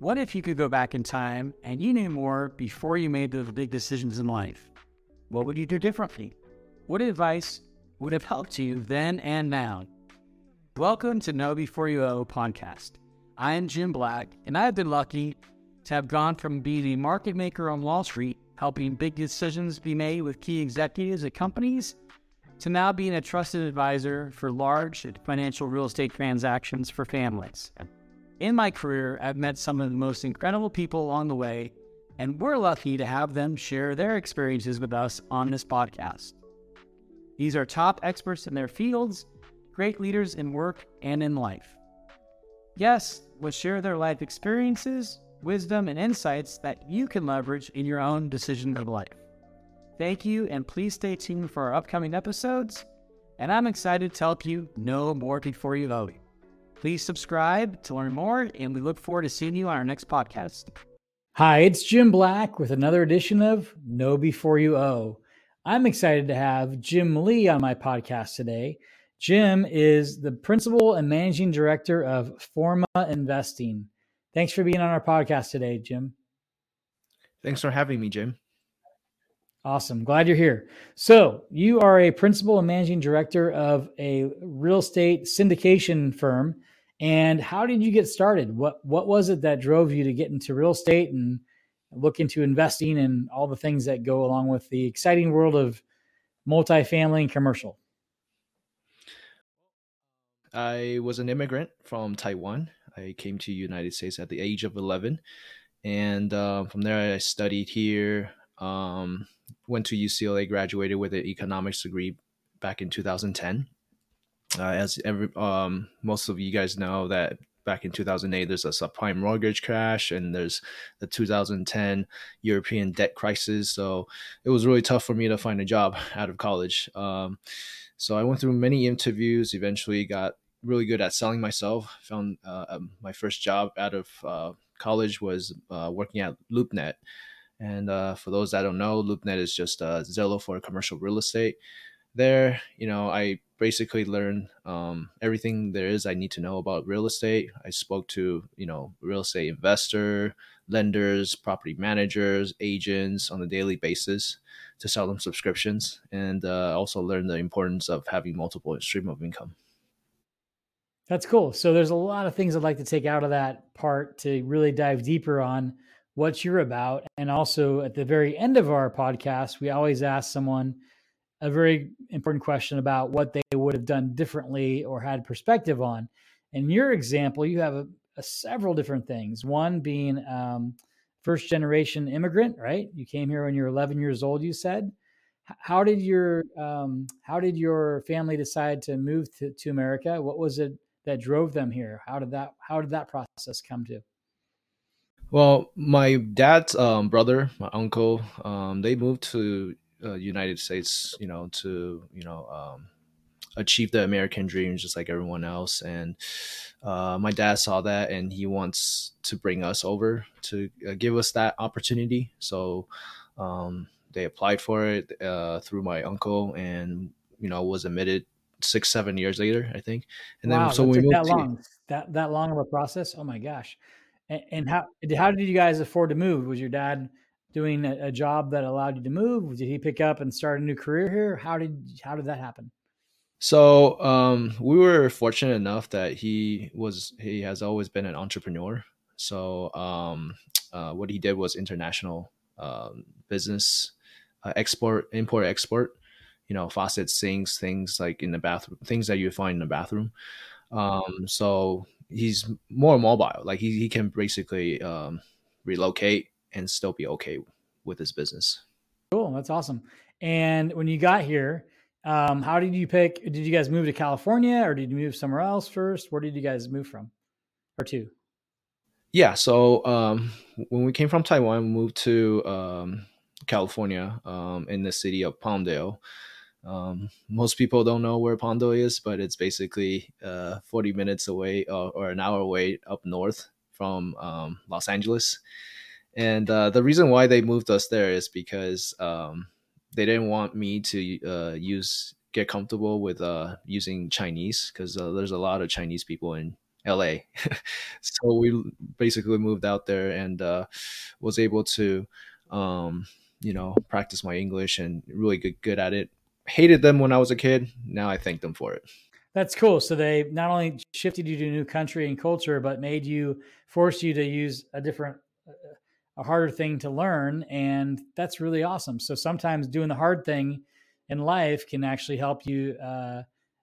What if you could go back in time and you knew more before you made those big decisions in life? What would you do differently? What advice would have helped you then and now? Welcome to Know Before You Owe podcast. I am Jim Black, and I have been lucky to have gone from being a market maker on Wall Street, helping big decisions be made with key executives at companies, to now being a trusted advisor for large financial real estate transactions for families. In my career, I've met some of the most incredible people along the way, and we're lucky to have them share their experiences with us on this podcast. These are top experts in their fields, great leaders in work and in life. Yes, we'll share their life experiences, wisdom, and insights that you can leverage in your own decision of life. Thank you, and please stay tuned for our upcoming episodes, and I'm excited to help you know more before you owe. Please subscribe to learn more, and we look forward to seeing you on our next podcast. Hi, it's Jim Black with another edition of Know Before You Owe. I'm excited to have Jim Lee on my podcast today. Jim is the principal and managing director of Formosa Investing. Thanks for being on our podcast today, Jim. Thanks for having me, Jim. Awesome. Glad you're here. So you are a principal and managing director of a real estate syndication firm. And how did you get started? What was it that drove you to get into real estate and look into investing and all the things that go along with the exciting world of multifamily and commercial? I was an immigrant from Taiwan. I came to the United States at the age of 11. And from there, I studied here. Went to UCLA, graduated with an economics degree back in 2010. As most of you guys know, that back in 2008, there's a subprime mortgage crash and there's the 2010 European debt crisis. So it was really tough for me to find a job out of college. So I went through many interviews, eventually got really good at selling myself. Found my first job out of college was working at LoopNet. And for those that don't know, LoopNet is just Zillow for commercial real estate. There, I basically learned everything there is I need to know about real estate. I spoke to, real estate investor, lenders, property managers, agents on a daily basis to sell them subscriptions, and also learned the importance of having multiple stream of income. That's cool. So there's a lot of things I'd like to take out of that part to really dive deeper on what you're about. And also at the very end of our podcast, we always ask someone a very important question about what they would have done differently or had perspective on. In your example, you have a several different things. One being first generation immigrant, right? You came here when you were 11 years old, you said. How did your family decide to move to America? What was it that drove them here? How did that process come to? Well, my dad's brother, my uncle, they moved to United States, achieve the American dream just like everyone else. And my dad saw that, and he wants to bring us over to give us that opportunity. So they applied for it through my uncle, and was admitted 6-7 years later, I think. And wow, then so we moved that long of a process. Oh my gosh! And how did you guys afford to move? Was your dad doing a job that allowed you to move? Did he pick up and start a new career here? How did that happen? So we were fortunate enough that he has always been an entrepreneur. So what he did was international business, export, import, export, faucets, sinks, things like in the bathroom, things that you find in the bathroom. So he's more mobile. Like he can basically relocate and still be okay with his business. Cool. That's awesome. And when you got here, how did you pick? Did you guys move to California, or did you move somewhere else first? Where did you guys move from or to? Yeah. So when we came from Taiwan, we moved to California in the city of Palmdale. Most people don't know where Palmdale is, but it's basically 40 minutes away or an hour away up north from Los Angeles. And the reason why they moved us there is because they didn't want me to get comfortable with using Chinese, because there's a lot of Chinese people in LA. So we basically moved out there and was able to, practice my English and really get good at it. Hated them when I was a kid. Now I thank them for it. That's cool. So they not only shifted you to a new country and culture, but forced you to use a harder thing to learn. And that's really awesome. So sometimes doing the hard thing in life can actually help you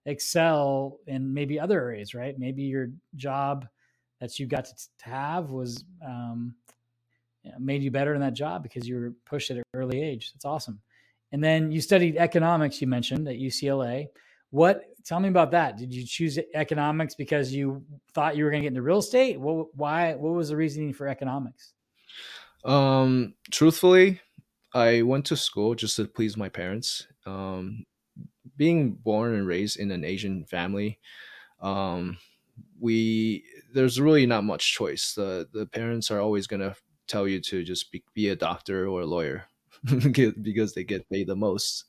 excel in maybe other areas, right? Maybe your job that you got to have was made you better in that job because you were pushed at an early age. That's awesome. And then you studied economics, you mentioned, at UCLA. Tell me about that. Did you choose economics because you thought you were going to get into real estate? What was the reasoning for economics? Truthfully, I went to school just to please my parents. Being born and raised in an Asian family, there's really not much choice. The parents are always going to tell you to just be a doctor or a lawyer. Because they get paid the most,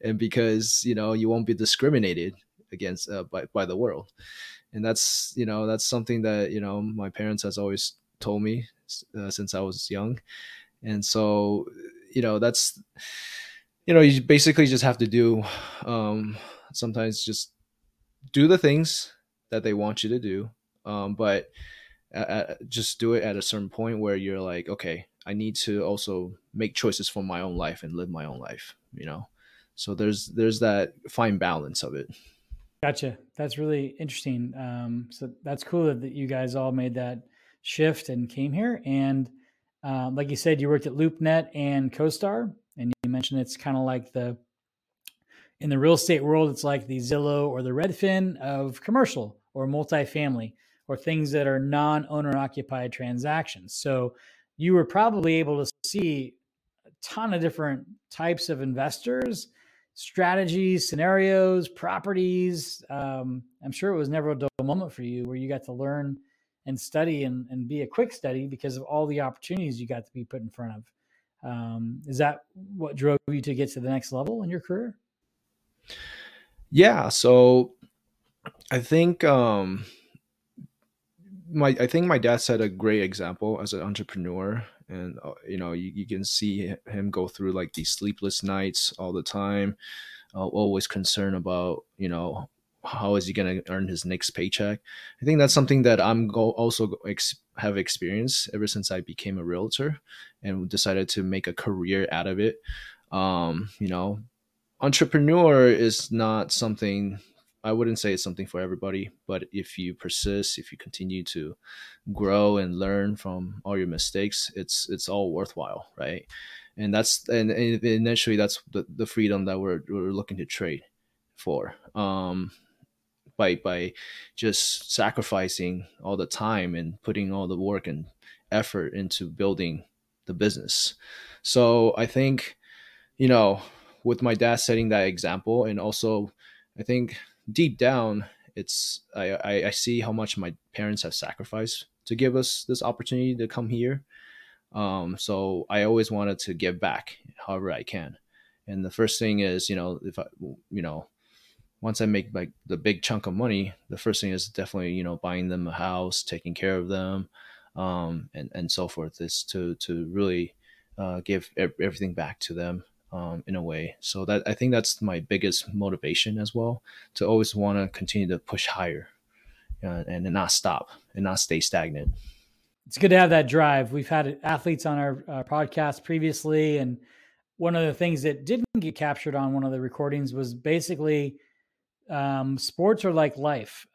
and because you won't be discriminated against by the world, and that's something that my parents has always told me since I was young, and so that's you basically just have to do sometimes just do the things that they want you to do, but just do it at a certain point where you're like, okay, I need to also make choices for my own life and live my own life, So there's that fine balance of it. Gotcha. That's really interesting. So that's cool that you guys all made that shift and came here. And like you said, you worked at LoopNet and CoStar, and you mentioned it's kind of like in the real estate world, it's like the Zillow or the Redfin of commercial or multifamily or things that are non-owner occupied transactions. So you were probably able to see a ton of different types of investors, strategies, scenarios, properties. I'm sure it was never a dull moment for you where you got to learn and study and be a quick study because of all the opportunities you got to be put in front of. Is that what drove you to get to the next level in your career? Yeah. So I think, I think my dad set a great example as an entrepreneur, and you can see him go through like these sleepless nights all the time, always concerned about how is he going to earn his next paycheck. I think that's something that I'm also have experienced ever since I became a realtor and decided to make a career out of it. Entrepreneur is not something. I wouldn't say it's something for everybody, but if you persist, if you continue to grow and learn from all your mistakes, it's all worthwhile, right? And initially that's the freedom that we're looking to trade for, by just sacrificing all the time and putting all the work and effort into building the business. So I think, with my dad setting that example, and also I think deep down, I see how much my parents have sacrificed to give us this opportunity to come here. So I always wanted to give back however I can. And the first thing is, once I make like the big chunk of money, the first thing is definitely, buying them a house, taking care of them, and so forth, is to really give everything back to them. In a way. So that, I think that's my biggest motivation as well, to always want to continue to push higher and not stop and not stay stagnant. It's good to have that drive. We've had athletes on our podcast previously. And one of the things that didn't get captured on one of the recordings was basically sports are like life.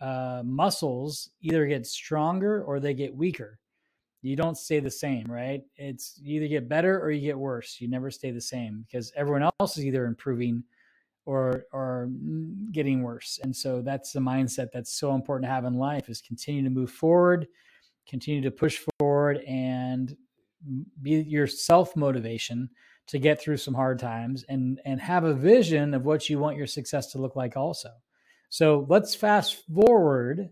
Muscles either get stronger or they get weaker. You don't stay the same, right? It's you either get better or you get worse. You never stay the same because everyone else is either improving or getting worse. And so that's the mindset that's so important to have in life, is continue to move forward, continue to push forward, and be your self-motivation to get through some hard times, and have a vision of what you want your success to look like also. So let's fast forward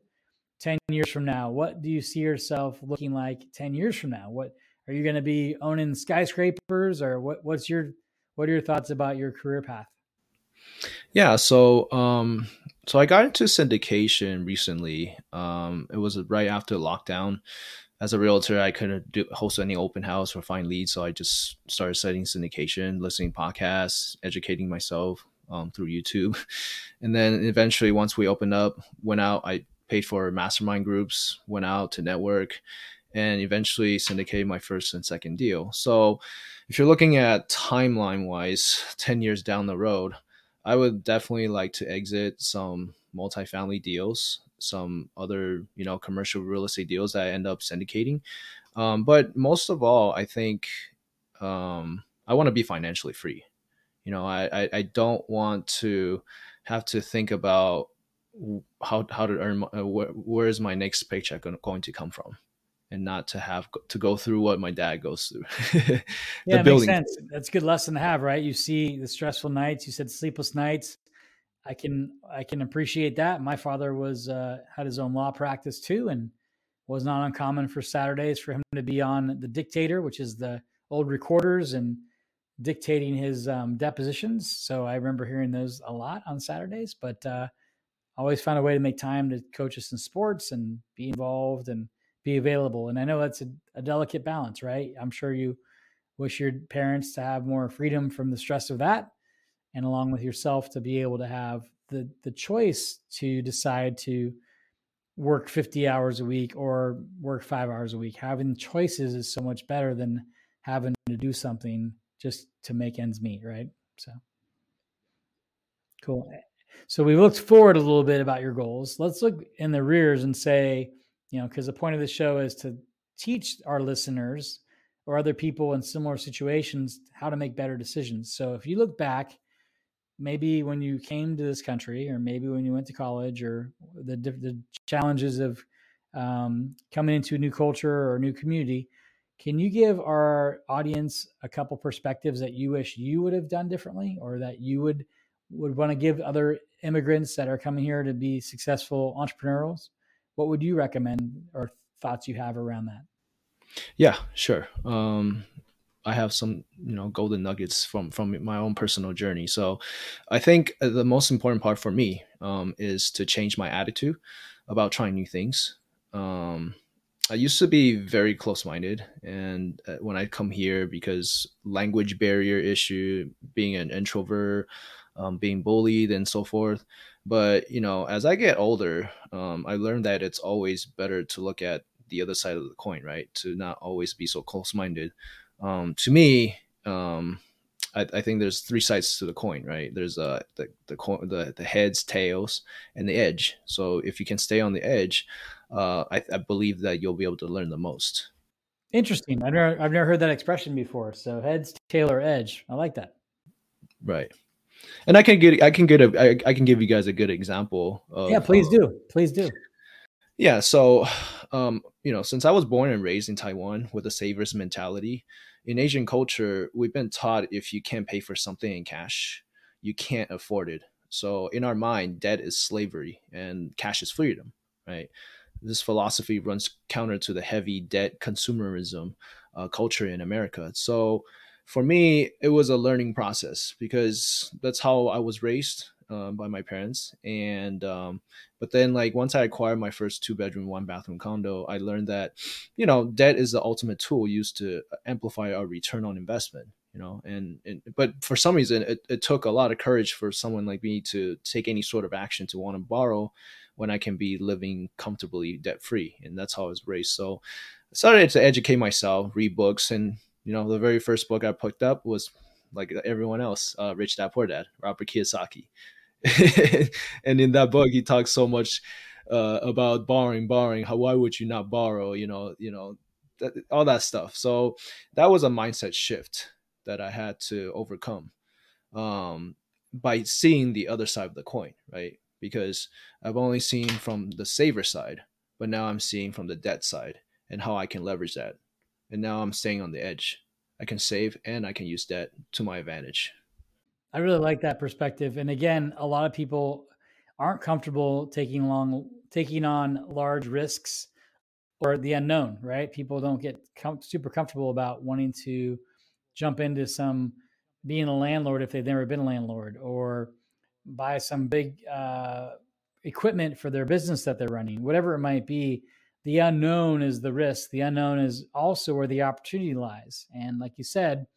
10 years from now. What do you see yourself looking like 10 years from now? What are you going to be owning, skyscrapers, or what are your thoughts about your career path? Yeah. So I got into syndication recently. It was right after lockdown. As a realtor, I couldn't host any open house or find leads. So I just started studying syndication, listening to podcasts, educating myself through YouTube. And then eventually, once we opened up, went out, I paid for mastermind groups, went out to network, and eventually syndicated my first and second deal. So if you're looking at timeline-wise, 10 years down the road, I would definitely like to exit some multifamily deals, some other, commercial real estate deals that I end up syndicating. But most of all, I think I want to be financially free. I don't want to have to think about how to earn, where is my next paycheck going to come from, and not to have to go through what my dad goes through. Yeah, it makes sense. That's a good lesson to have, right? You see the stressful nights, you said sleepless nights. I can appreciate that. My father was had his own law practice too, and was not uncommon for Saturdays for him to be on the dictator, which is the old recorders, and dictating his depositions. So I remember hearing those a lot on Saturdays, but always found a way to make time to coach us in sports and be involved and be available. And I know that's a delicate balance, right? I'm sure you wish your parents to have more freedom from the stress of that, and along with yourself to be able to have the choice to decide to work 50 hours a week or work 5 hours a week. Having choices is so much better than having to do something just to make ends meet, right? So cool. So we've looked forward a little bit about your goals. Let's look in the rears and say, because the point of the show is to teach our listeners or other people in similar situations how to make better decisions. So if you look back, maybe when you came to this country, or maybe when you went to college, or the challenges of coming into a new culture or a new community, can you give our audience a couple perspectives that you wish you would have done differently, or that you would want to give other immigrants that are coming here to be successful entrepreneurs? What would you recommend, or thoughts you have around that? Yeah, sure. I have some, golden nuggets from my own personal journey. So I think the most important part for me is to change my attitude about trying new things. I used to be very close-minded, and when I come here, because language barrier issue, being an introvert, being bullied and so forth. But, as I get older, I learned that it's always better to look at the other side of the coin, right? To not always be so close-minded. To me, I think there's three sides to the coin, right? There's the heads, tails, and the edge. So if you can stay on the edge, I believe that you'll be able to learn the most. Interesting. I've never heard that expression before. So heads, tail, or edge. I like that. Right. And I can give you guys a good example. Yeah, please do. Please do. Yeah. So, since I was born and raised in Taiwan with a saver's mentality, in Asian culture, we've been taught if you can't pay for something in cash, you can't afford it. So in our mind, debt is slavery and cash is freedom, right? This philosophy runs counter to the heavy debt consumerism culture in America. So for me, it was a learning process, because that's how I was raised by my parents. And but then, once I acquired my first 2-bedroom, 1-bathroom condo, I learned that, debt is the ultimate tool used to amplify our return on investment, but for some reason, it took a lot of courage for someone like me to take any sort of action to want to borrow when I can be living comfortably debt-free. And that's how I was raised. So I started to educate myself, read books, and, the very first book I picked up was, like everyone else, Rich Dad, Poor Dad, Robert Kiyosaki. And in that book, he talks so much about borrowing. Why would you not borrow? All that stuff. So that was a mindset shift that I had to overcome by seeing the other side of the coin, right? Because I've only seen from the saver side, but now I'm seeing from the debt side and how I can leverage that. And now I'm staying on the edge. I can save and I can use debt to my advantage. I really like that perspective. And again, a lot of people aren't comfortable taking on large risks or the unknown, right? People don't get super comfortable about wanting to jump into being a landlord if they've never been a landlord, or buy some big equipment for their business that they're running, whatever it might be. The unknown is the risk. The unknown is also where the opportunity lies. And like you said,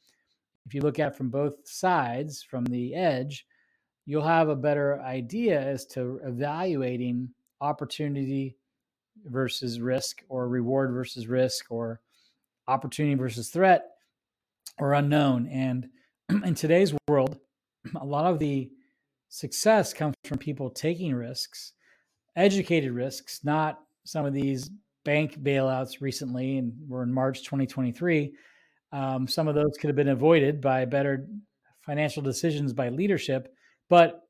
if you look at it from both sides, from the edge, you'll have a better idea as to evaluating opportunity versus risk, or reward versus risk, or opportunity versus threat, or unknown. And in today's world, a lot of the success comes from people taking risks, educated risks, not some of these bank bailouts recently, and we're in March 2023. Some of those could have been avoided by better financial decisions by leadership, but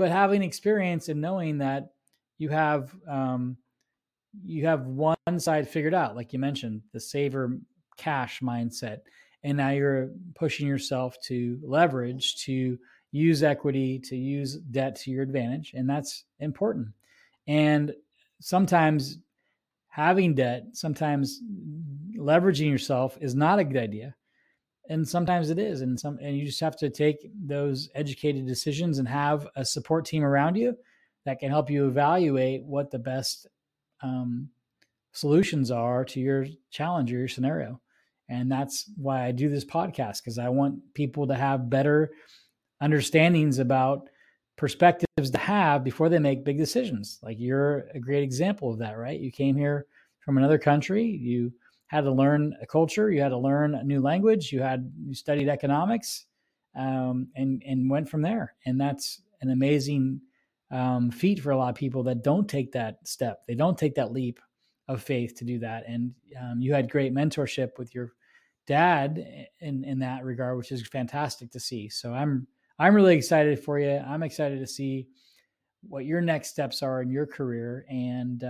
having experience and knowing that you have one side figured out, like you mentioned, the saver cash mindset, and now you're pushing yourself to leverage, to use equity, to use debt to your advantage, and that's important. And sometimes having debt, sometimes leveraging yourself is not a good idea. And sometimes it is. And you just have to take those educated decisions and have a support team around you that can help you evaluate what the best solutions are to your challenge or your scenario. And that's why I do this podcast, because I want people to have better understandings about perspectives to have before they make big decisions. Like, you're a great example of that, right? You came here from another country. You had to learn a culture. You had to learn a new language. You studied economics, and went from there. And that's an amazing feat for a lot of people that don't take that step. They don't take that leap of faith to do that. And you had great mentorship with your dad in that regard, which is fantastic to see. So I'm really excited for you. I'm excited to see what your next steps are in your career. And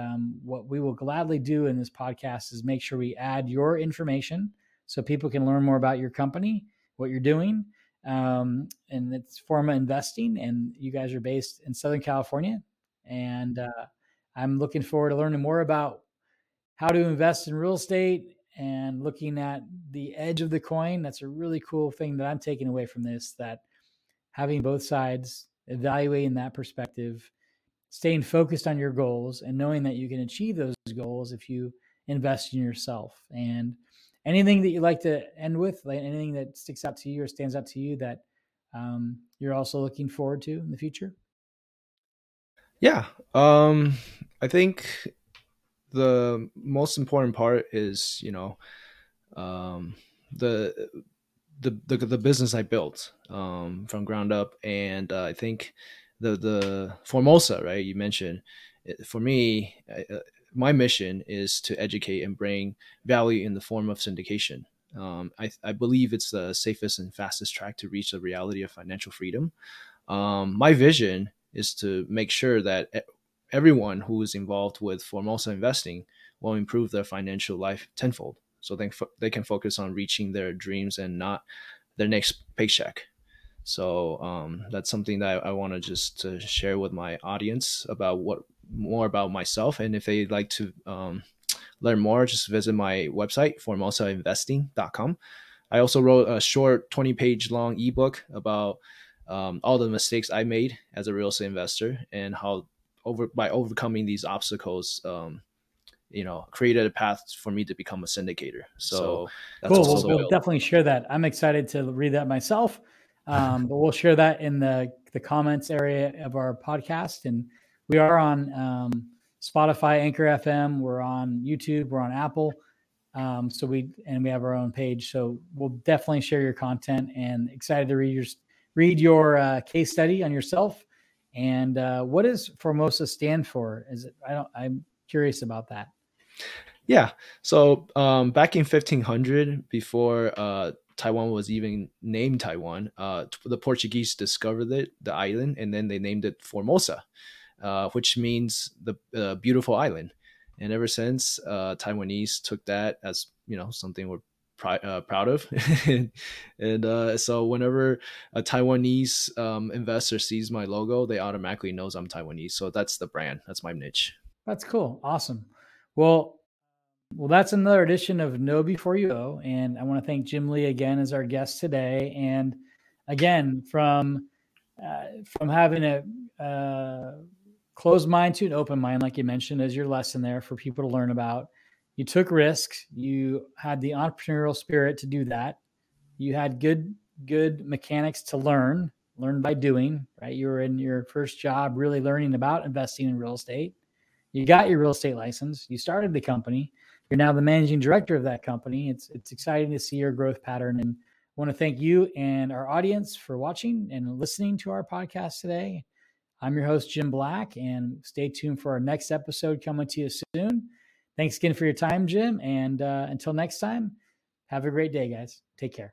what we will gladly do in this podcast is make sure we add your information so people can learn more about your company, what you're doing. And it's Forma Investing, and you guys are based in Southern California. And I'm looking forward to learning more about how to invest in real estate and looking at the edge of the coin. That's a really cool thing that I'm taking away from this, that having both sides, evaluating that perspective, staying focused on your goals, and knowing that you can achieve those goals if you invest in yourself. And anything that you'd like to end with, like anything that sticks out to you or stands out to you that you're also looking forward to in the future? Yeah. I think the most important part is, the business I built from ground up. And I think the Formosa, right, you mentioned, for me, my mission is to educate and bring value in the form of syndication. I believe it's the safest and fastest track to reach the reality of financial freedom. My vision is to make sure that everyone who is involved with Formosa Investing will improve their financial life tenfold, so they can focus on reaching their dreams and not their next paycheck. So that's something that I want to just share with my audience about more about myself. And if they'd like to learn more, just visit my website, formosainvesting.com. I also wrote a short 20-page long ebook about all the mistakes I made as a real estate investor and how by overcoming these obstacles, created a path for me to become a syndicator. So that's cool. We'll definitely share that. I'm excited to read that myself. But we'll share that in the comments area of our podcast. And we are on Spotify, Anchor FM. We're on YouTube. We're on Apple. So we have our own page. So we'll definitely share your content, and excited to read your case study on yourself. And what does Formosa stand for? I'm curious about that. Yeah. So back in 1500, before Taiwan was even named Taiwan, the Portuguese discovered the island, and then they named it Formosa, which means the beautiful island. And ever since, Taiwanese took that as something we're proud of. And so whenever a Taiwanese investor sees my logo, they automatically knows I'm Taiwanese. So that's the brand. That's my niche. That's cool. Awesome. Well, that's another edition of Know Before You Owe. And I want to thank Jim Lee again as our guest today. And again, from from having a closed mind to an open mind, like you mentioned, as your lesson there for people to learn about. You took risks. You had the entrepreneurial spirit to do that. You had good mechanics to learn by doing, right? You were in your first job really learning about investing in real estate. You got your real estate license. You started the company. You're now the managing director of that company. It's exciting to see your growth pattern. And I want to thank you and our audience for watching and listening to our podcast today. I'm your host, Jim Black, and stay tuned for our next episode coming to you soon. Thanks again for your time, Jim. And until next time, have a great day, guys. Take care.